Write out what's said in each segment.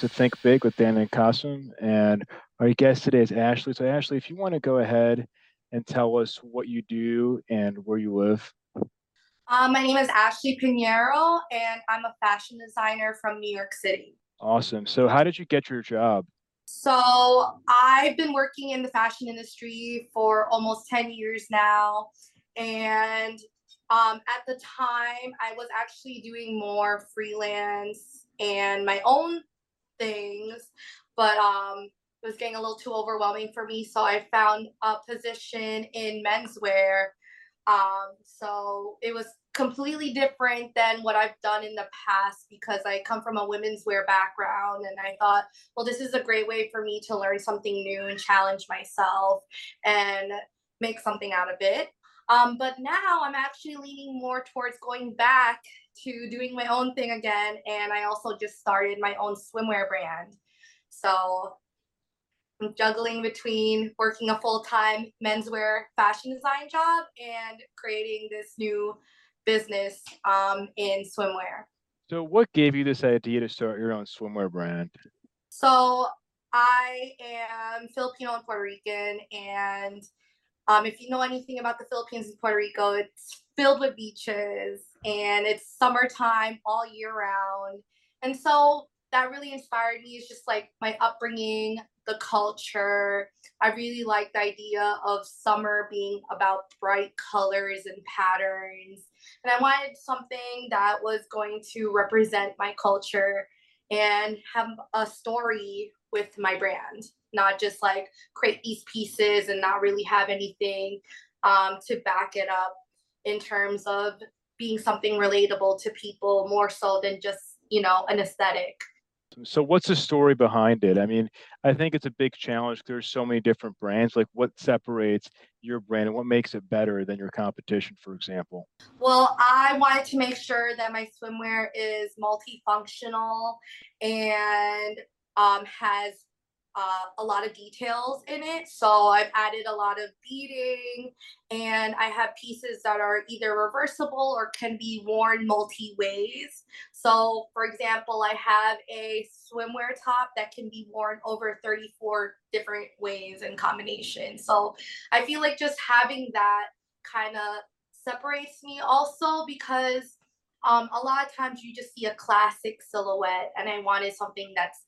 to Think Big with Dan and Qasim, and our guest today is Ashley. So Ashley, if you want to go ahead and tell us what you do and where you live. My name is Ashley Pineiro, and I'm a fashion designer from New York City. Awesome. So how did you get your job? So I've been working in the fashion industry for almost 10 years now. And at the time, I was actually doing more freelance and my own things, but it was getting a little too overwhelming for me. So I found a position in menswear. So it was completely different than what I've done in the past because I come from a women's wear background, and I thought, well, this is a great way for me to learn something new and challenge myself and make something out of it. But now I'm actually leaning more towards going back to doing my own thing again. And I also just started my own swimwear brand. So I'm juggling between working a full-time menswear fashion design job and creating this new business in swimwear. So what gave you this idea to start your own swimwear brand? So I am Filipino and Puerto Rican, and if you know anything about the Philippines and Puerto Rico, it's filled with beaches and it's summertime all year round. And so that really inspired me. It's just like my upbringing, the culture. I really like the idea of summer being about bright colors and patterns. And I wanted something that was going to represent my culture and have a story with my brand, not just like create these pieces and not really have anything to back it up in terms of being something relatable to people more so than just, you know, an aesthetic. So what's the story behind it? I mean, I think it's a big challenge. There's so many different brands. Like, what separates your brand and what makes it better than your competition, for example? Well, I wanted to make sure that my swimwear is multifunctional and has a lot of details in it. So I've added a lot of beading, and I have pieces that are either reversible or can be worn multi ways. So for example, I have a swimwear top that can be worn over 34 different ways and combinations. So I feel like just having that kind of separates me also because a lot of times you just see a classic silhouette, and I wanted something that's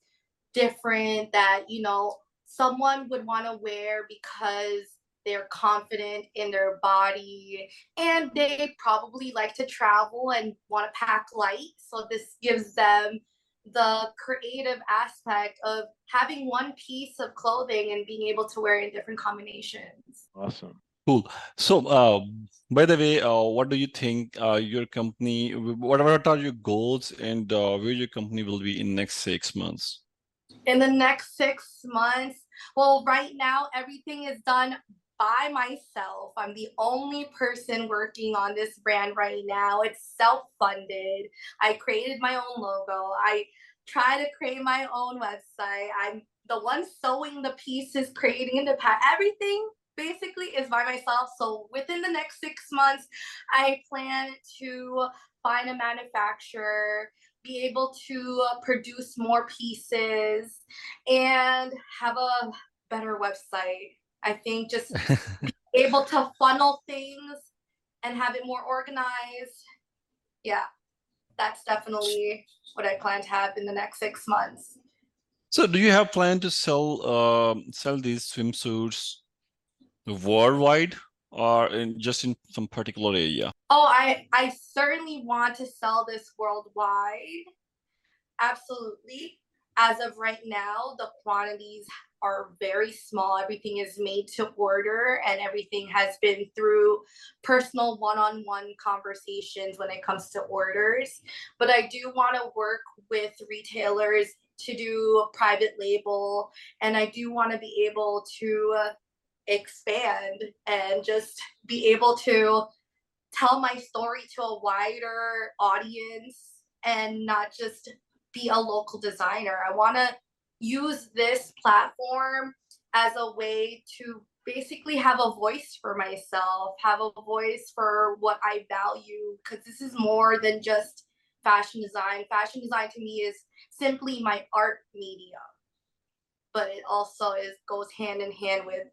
different, that, you know, someone would want to wear because they're confident in their body and they probably like to travel and want to pack light. So this gives them the creative aspect of having one piece of clothing and being able to wear it in different combinations. Awesome. Cool. So by the way, what do you think your company, what are your goals, and where your company will be in next 6 months? In the next 6 months, well, right now, everything is done by myself. I'm the only person working on this brand right now. It's self-funded. I created my own logo. I try to create my own website. I'm the one sewing the pieces, creating the pattern. Everything basically is by myself. So within the next 6 months, I plan to find a manufacturer, be able to produce more pieces, and have a better website. I think just be able to funnel things and have it more organized. Yeah, that's definitely what I plan to have in the next 6 months. So do you have plan to sell these swimsuits worldwide, or in just in some particular area? Oh, I certainly want to sell this worldwide. Absolutely. As of right now, the quantities are very small. Everything is made to order, and everything has been through personal one-on-one conversations when it comes to orders. But I do want to work with retailers to do a private label, and I do want to be able to expand and just be able to tell my story to a wider audience and not just be a local designer. I want to use this platform as a way to basically have a voice for myself, have a voice for what I value, because this is more than just fashion design. Fashion design to me is simply my art medium, but it also goes hand in hand with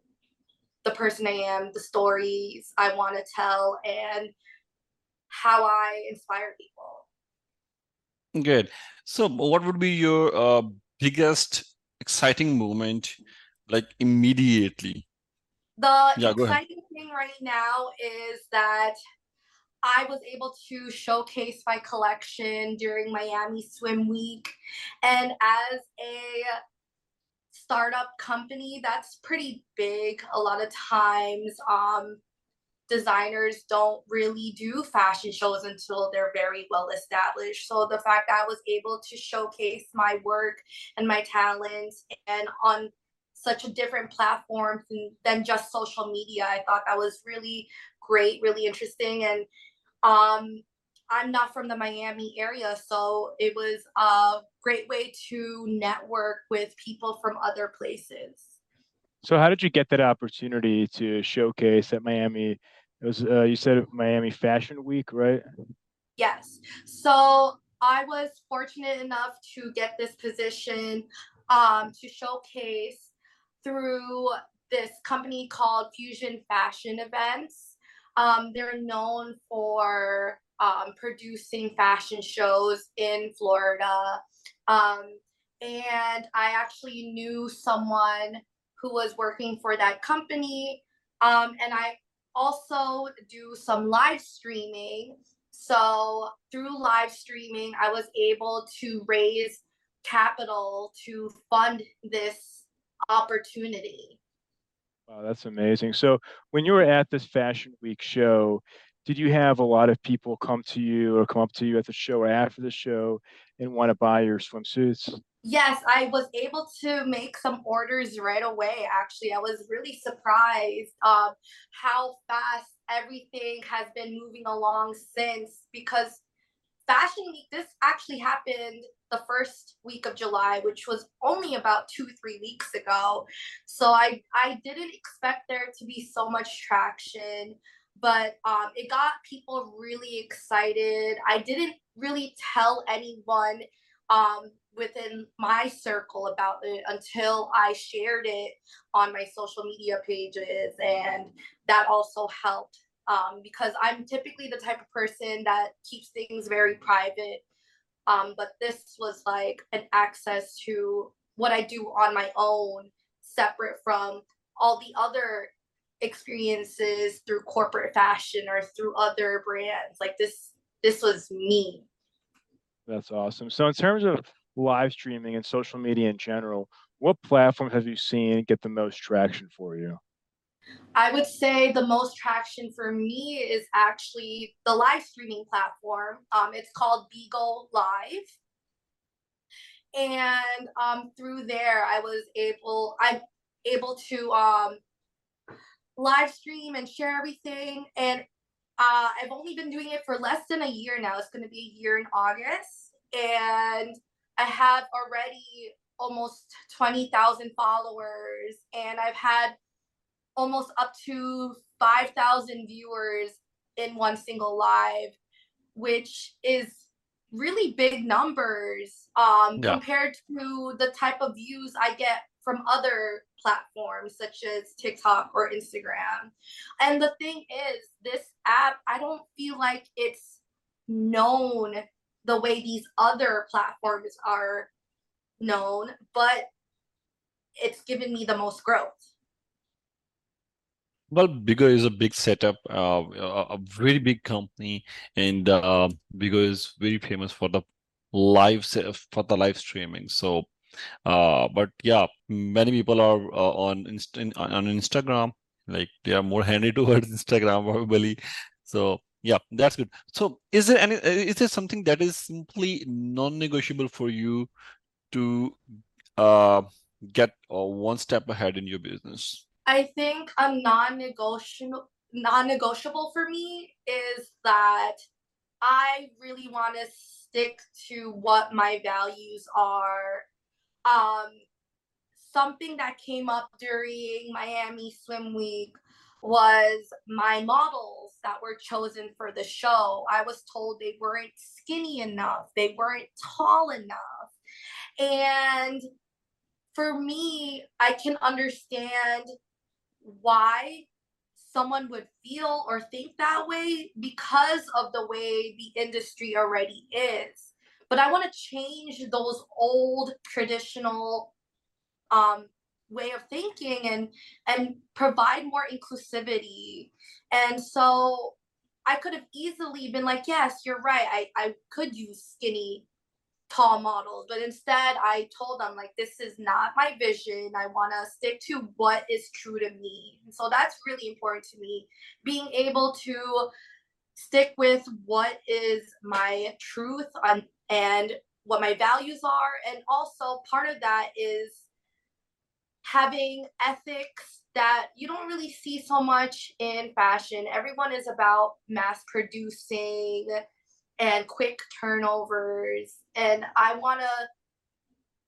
the person I am, the stories I want to tell, and how I inspire people. Good. So what would be your biggest exciting moment, like immediately? The exciting thing right now is that I was able to showcase my collection during Miami Swim Week. And as a startup company, that's pretty big. A lot of times designers don't really do fashion shows until they're very well established. So the fact that I was able to showcase my work and my talents and on such a different platform than just social media, I thought that was really great, really interesting. And I'm not from the Miami area, so it was a great way to network with people from other places. So how did you get that opportunity to showcase at Miami? It was, you said Miami Fashion Week, right? Yes. So I was fortunate enough to get this position to showcase through this company called Fusion Fashion Events. They're known for producing fashion shows in Florida. And I actually knew someone who was working for that company. And I also do some live streaming. So through live streaming, I was able to raise capital to fund this opportunity. Wow, that's amazing. So when you were at this Fashion Week show, did you have a lot of people come to you or come up to you at the show or after the show and want to buy your swimsuits? Yes, I was able to make some orders right away. Actually, I was really surprised how fast everything has been moving along since, because Fashion Week, this actually happened the first week of July, which was only about 2-3 weeks ago. So I didn't expect there to be so much traction, but it got people really excited. I didn't really tell anyone within my circle about it until I shared it on my social media pages, and that also helped because I'm typically the type of person that keeps things very private, but this was like an access to what I do on my own, separate from all the other experiences through corporate fashion or through other brands. Like this was me. That's awesome. So in terms of live streaming and social media in general, what platforms have you seen get the most traction for you? I would say the most traction for me is actually the live streaming platform. It's called Beagle Live. And through there, I'm able to live stream and share everything. And I've only been doing it for less than a year now. It's going to be a year in August. And I have already almost 20,000 followers, and I've had almost up to 5,000 viewers in one single live, which is really big numbers compared to the type of views I get from other platforms such as TikTok or Instagram. And the thing is, this app, I don't feel like it's known the way these other platforms are known, but it's given me the most growth. Well, Bigo is a big setup, a really big company, and Bigo is very famous for the live streaming. So, but yeah, many people are on Instagram, like they are more handy towards Instagram probably. So yeah, that's good. So is there something that is simply non-negotiable for you to get one step ahead in your business? I think a non-negotiable for me is that I really want to stick to what my values are. Something that came up during Miami Swim Week was my models that were chosen for the show, I was told they weren't skinny enough, they weren't tall enough. And for me, I can understand why someone would feel or think that way because of the way the industry already is. But I want to change those old traditional way of thinking and provide more inclusivity. And so I could have easily been like, yes, you're right. I could use skinny, tall models, but instead I told them, like, this is not my vision. I want to stick to what is true to me. And so that's really important to me, being able to stick with what is my truth and what my values are. And also part of that is having ethics that you don't really see so much in fashion. Everyone is about mass producing and quick turnovers. And I want to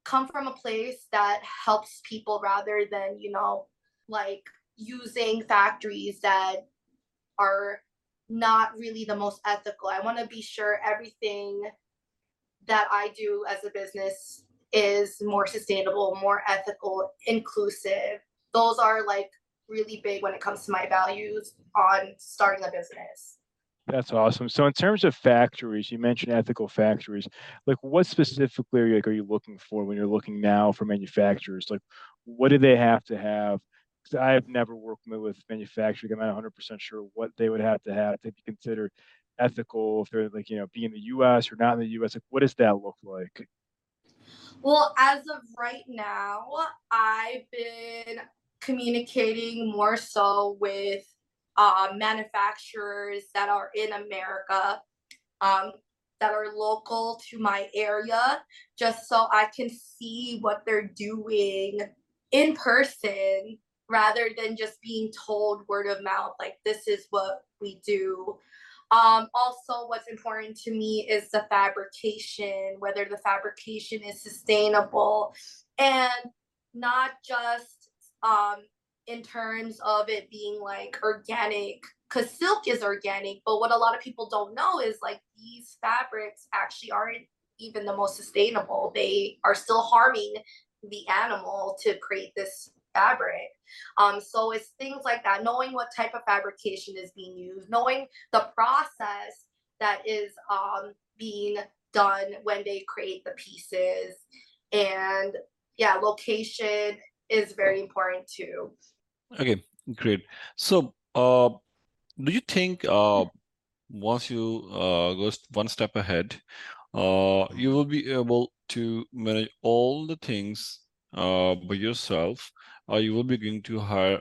come from a place that helps people rather than, you know, like using factories that are not really the most ethical. I want to be sure everything that I do as a business is more sustainable, more ethical, inclusive. Those are like really big when it comes to my values on starting a business. That's awesome. So in terms of factories, you mentioned ethical factories. Like, what specifically like are you looking for when you're looking now for manufacturers? Like, what do they have to have? Because I've never worked with manufacturing. I'm not 100% sure what they would have to be considered ethical if they're like, you know, being in the U.S. or not in the U.S. Like, what does that look like? Well, as of right now, I've been communicating more so with manufacturers that are in America, that are local to my area, just so I can see what they're doing in person rather than just being told word of mouth, like, this is what we do. Also, what's important to me is the fabrication, whether the fabrication is sustainable, and not just in terms of it being like organic, because silk is organic, but what a lot of people don't know is like these fabrics actually aren't even the most sustainable. They are still harming the animal to create this fabric. So it's things like that, knowing what type of fabrication is being used, knowing the process that is being done when they create the pieces. And yeah, location is very important too. Okay, great. So do you think once you go one step ahead, you will be able to manage all the things by yourself, or you will be going to hire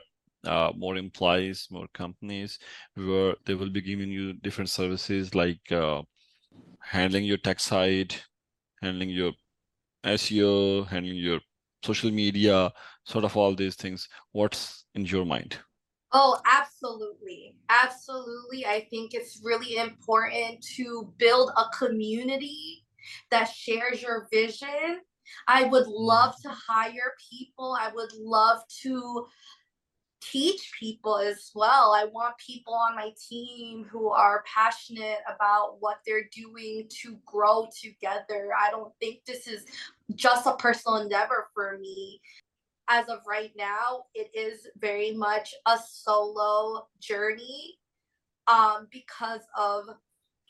more employees, more companies where they will be giving you different services like handling your tech side, handling your SEO, handling your social media, sort of all these things? What's in your mind? Oh, absolutely. Absolutely. I think it's really important to build a community that shares your vision. I would love to hire people. I would love to teach people as well. I want people on my team who are passionate about what they're doing to grow together. I don't think this is just a personal endeavor for me. As of right now, it is very much a solo journey because of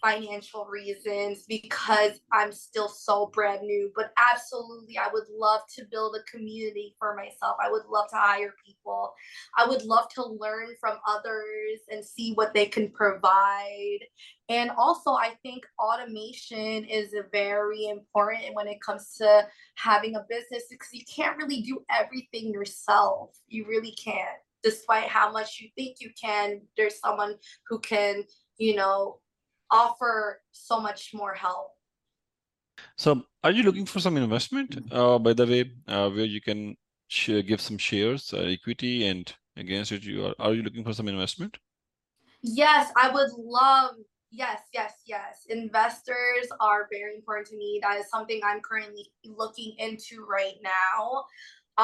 financial reasons, because I'm still so brand new. But absolutely, I would love to build a community for myself. I would love to hire people. I would love to learn from others and see what they can provide. And also, I think automation is very important when it comes to having a business, because you can't really do everything yourself. You really can't. Despite how much you think you can, there's someone who can, you know, offer so much more help. So are you looking for some investment, by the way, where you can give some shares, equity, and against it? Are you looking for some investment? Yes, I would love. Yes. Investors are very important to me. That is something I'm currently looking into right now.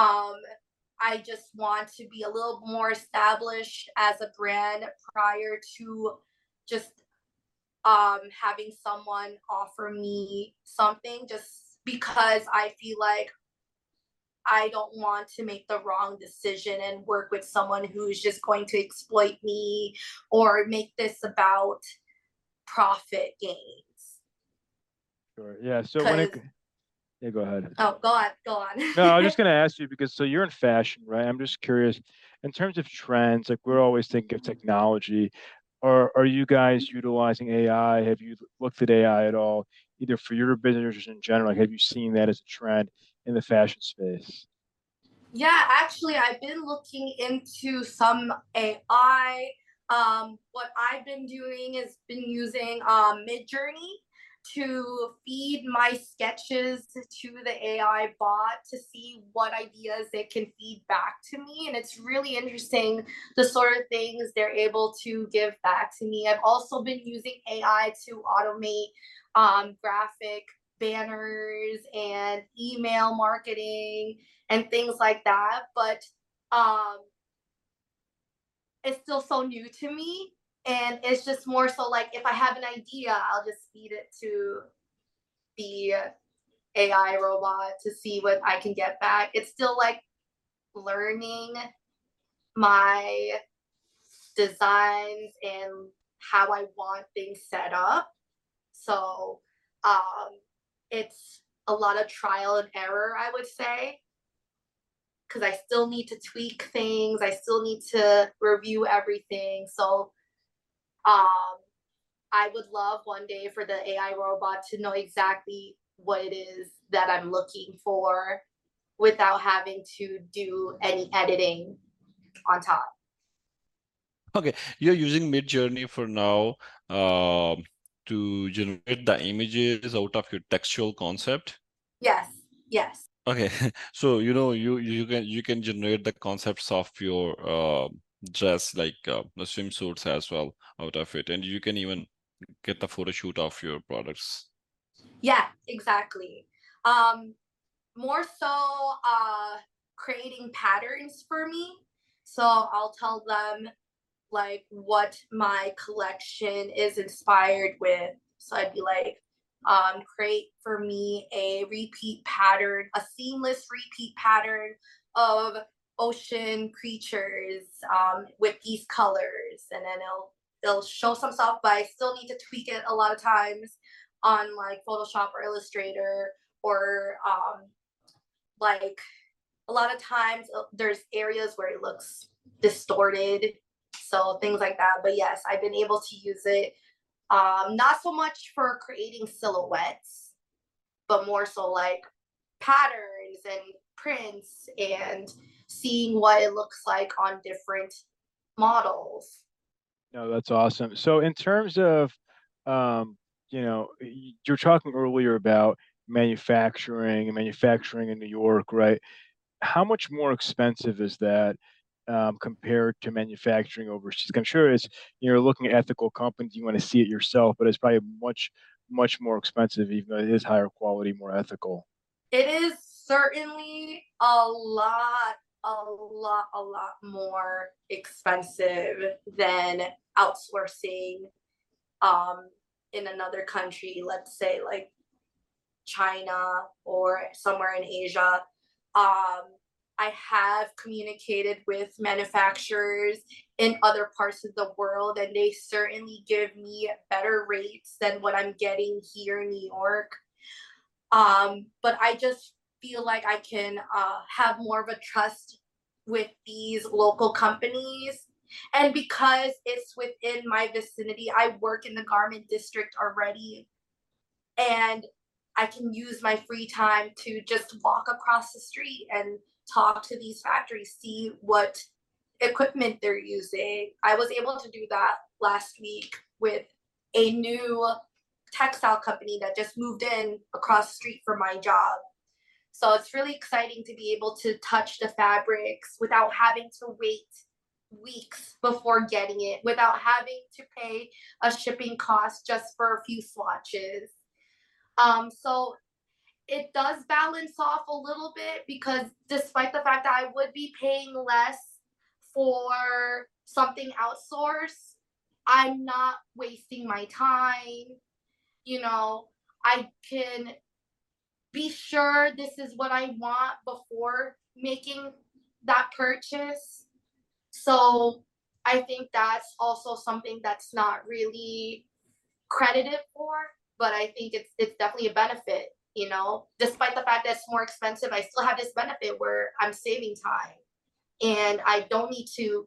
I just want to be a little more established as a brand prior to just having someone offer me something, just because I feel like I don't want to make the wrong decision and work with someone who's just going to exploit me or make this about profit gains. Sure. Yeah. So when it, yeah, go ahead. Oh, go on. Go on. No, I was just going to ask you because, so you're in fashion, right? I'm just curious in terms of trends, like we're always thinking of technology, or are you guys utilizing AI? Have you looked at AI at all, either for your business or in general? Like, have you seen that as a trend in the fashion space? Yeah, actually, I've been looking into some AI. What I've been doing is been using Midjourney to feed my sketches to the AI bot to see what ideas it can feed back to me. And it's really interesting the sort of things they're able to give back to me. I've also been using AI to automate graphic banners and email marketing and things like that. But it's still so new to me. And it's just more so like, if I have an idea, I'll just feed it to the AI robot to see what I can get back. It's still like learning my designs and how I want things set up. So it's a lot of trial and error, I would say, because I still need to tweak things. I still need to review everything. So I would love one day for the AI robot to know exactly what it is that I'm looking for without having to do any editing on top. Okay, you're using Midjourney for now to generate the images out of your textual concept? Yes, yes. Okay, so you know, you can generate the concepts of your dress, like the swimsuits as well out of it, and you can even get the photo shoot of your products. Yeah, exactly. More so creating patterns for me. So I'll tell them like what my collection is inspired with. So I'd be like, create for me a repeat pattern, a seamless repeat pattern of ocean creatures with these colors, and then it'll show some stuff, but I still need to tweak it a lot of times on like Photoshop or Illustrator, or like a lot of times there's areas where it looks distorted, so things like that. But yes, I've been able to use it not so much for creating silhouettes, but more so like patterns and prints and seeing what it looks like on different models. No, that's awesome. So in terms of, you know, you're talking earlier about manufacturing in New York, right? How much more expensive is that compared to manufacturing overseas? I'm sure it's, you're looking at ethical companies, you want to see it yourself, but it's probably much, much more expensive, even though it is higher quality, more ethical. It is certainly a lot more expensive than outsourcing in another country, let's say like China or somewhere in Asia. I have communicated with manufacturers in other parts of the world, and they certainly give me better rates than what I'm getting here in New York. But I just feel like I can have more of a trust with these local companies. And because it's within my vicinity, I work in the garment district already, and I can use my free time to just walk across the street and talk to these factories, see what equipment they're using. I was able to do that last week with a new textile company that just moved in across the street from my job. So it's really exciting to be able to touch the fabrics without having to wait weeks before getting it, without having to pay a shipping cost just for a few swatches. So it does balance off a little bit, because despite the fact that I would be paying less for something outsourced, I'm not wasting my time. You know, I can be sure this is what I want before making that purchase. So I think that's also something that's not really credited for, but I think it's definitely a benefit, you know, despite the fact that it's more expensive, I still have this benefit where I'm saving time and I don't need to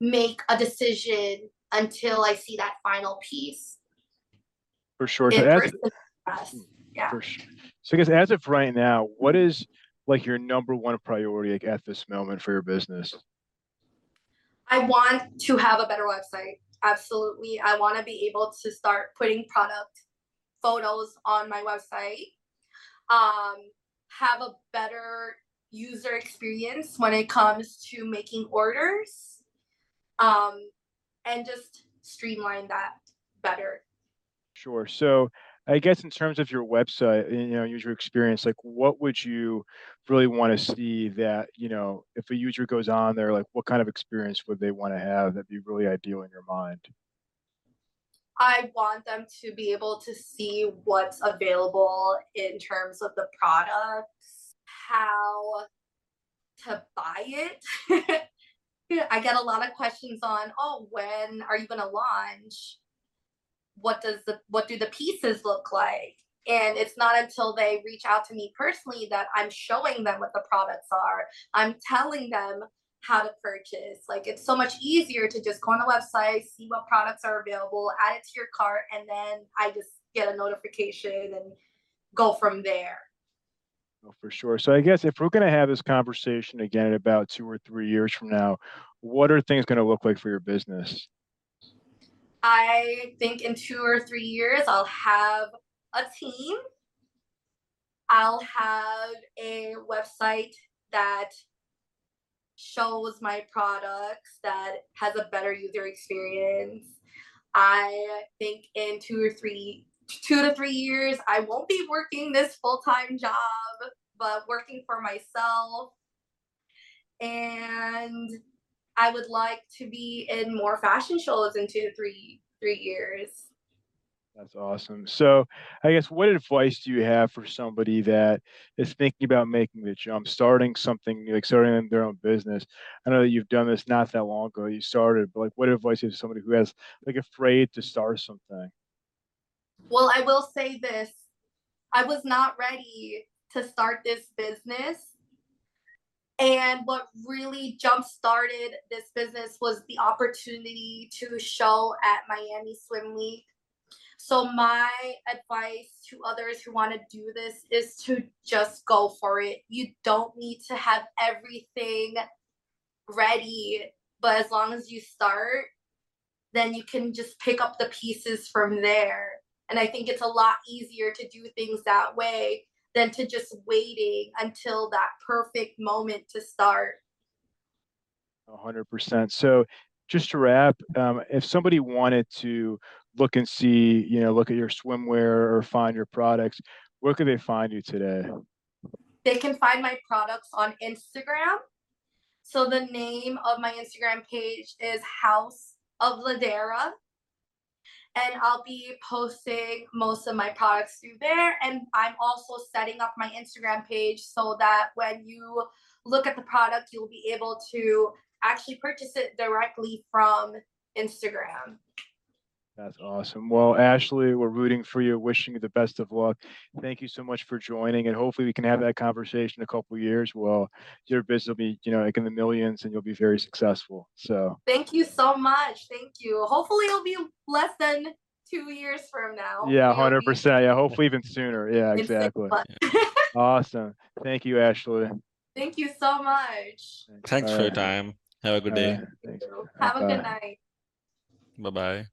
make a decision until I see that final piece. For sure. So I guess as of right now, what is like your number one priority like at this moment for your business? I want to have a better website. Absolutely. I want to be able to start putting product photos on my website, have a better user experience when it comes to making orders, and just streamline that better. Sure. So I guess in terms of your website, you know, user experience, like what would you really want to see that, you know, if a user goes on there, like what kind of experience would they want to have that'd be really ideal in your mind? I want them to be able to see what's available in terms of the products, how to buy it. I get a lot of questions on, oh, when are you going to launch? What do the pieces look like? And it's not until they reach out to me personally that I'm showing them what the products are. I'm telling them how to purchase. Like, it's so much easier to just go on the website, see what products are available, add it to your cart, and then I just get a notification and go from there. Oh, for sure. So I guess if we're going to have this conversation again in about 2 or 3 years from now, what are things going to look like for your business? I think in 2 or 3 years, I'll have a team. I'll have a website that shows my products, that has a better user experience. I think in 2 to 3 years, I won't be working this full-time job, but working for myself. And I would like to be in more fashion shows in 2 to 3 years. That's awesome. So I guess what advice do you have for somebody that is thinking about making the jump, starting something, like starting their own business? I know that you've done this not that long ago, you started, but like what advice do you have for somebody who has like afraid to start something? Well, I will say this. I was not ready to start this business. And what really jump-started this business was the opportunity to show at Miami Swim Week. So my advice to others who want to do this is to just go for it. You don't need to have everything ready, but as long as you start, then you can just pick up the pieces from there. And I think it's a lot easier to do things that way than to just waiting until that perfect moment to start. 100%. So just to wrap, if somebody wanted to look and see, you know, look at your swimwear or find your products, where could they find you today? They can find my products on Instagram. So the name of my Instagram page is House of Ladera. And I'll be posting most of my products through there. And I'm also setting up my Instagram page so that when you look at the product, you'll be able to actually purchase it directly from Instagram. That's awesome. Well, Ashley, we're rooting for you, wishing you the best of luck. Thank you so much for joining. And hopefully we can have that conversation in a couple of years. Well, your business will be, you know, like in the millions and you'll be very successful. So thank you so much. Thank you. Hopefully it'll be less than 2 years from now. Yeah, 100%. Yeah, hopefully even sooner. Yeah, exactly. Awesome. Thank you, Ashley. Thank you so much. Thanks for your time. Have a good day. Have a good night. Bye-bye.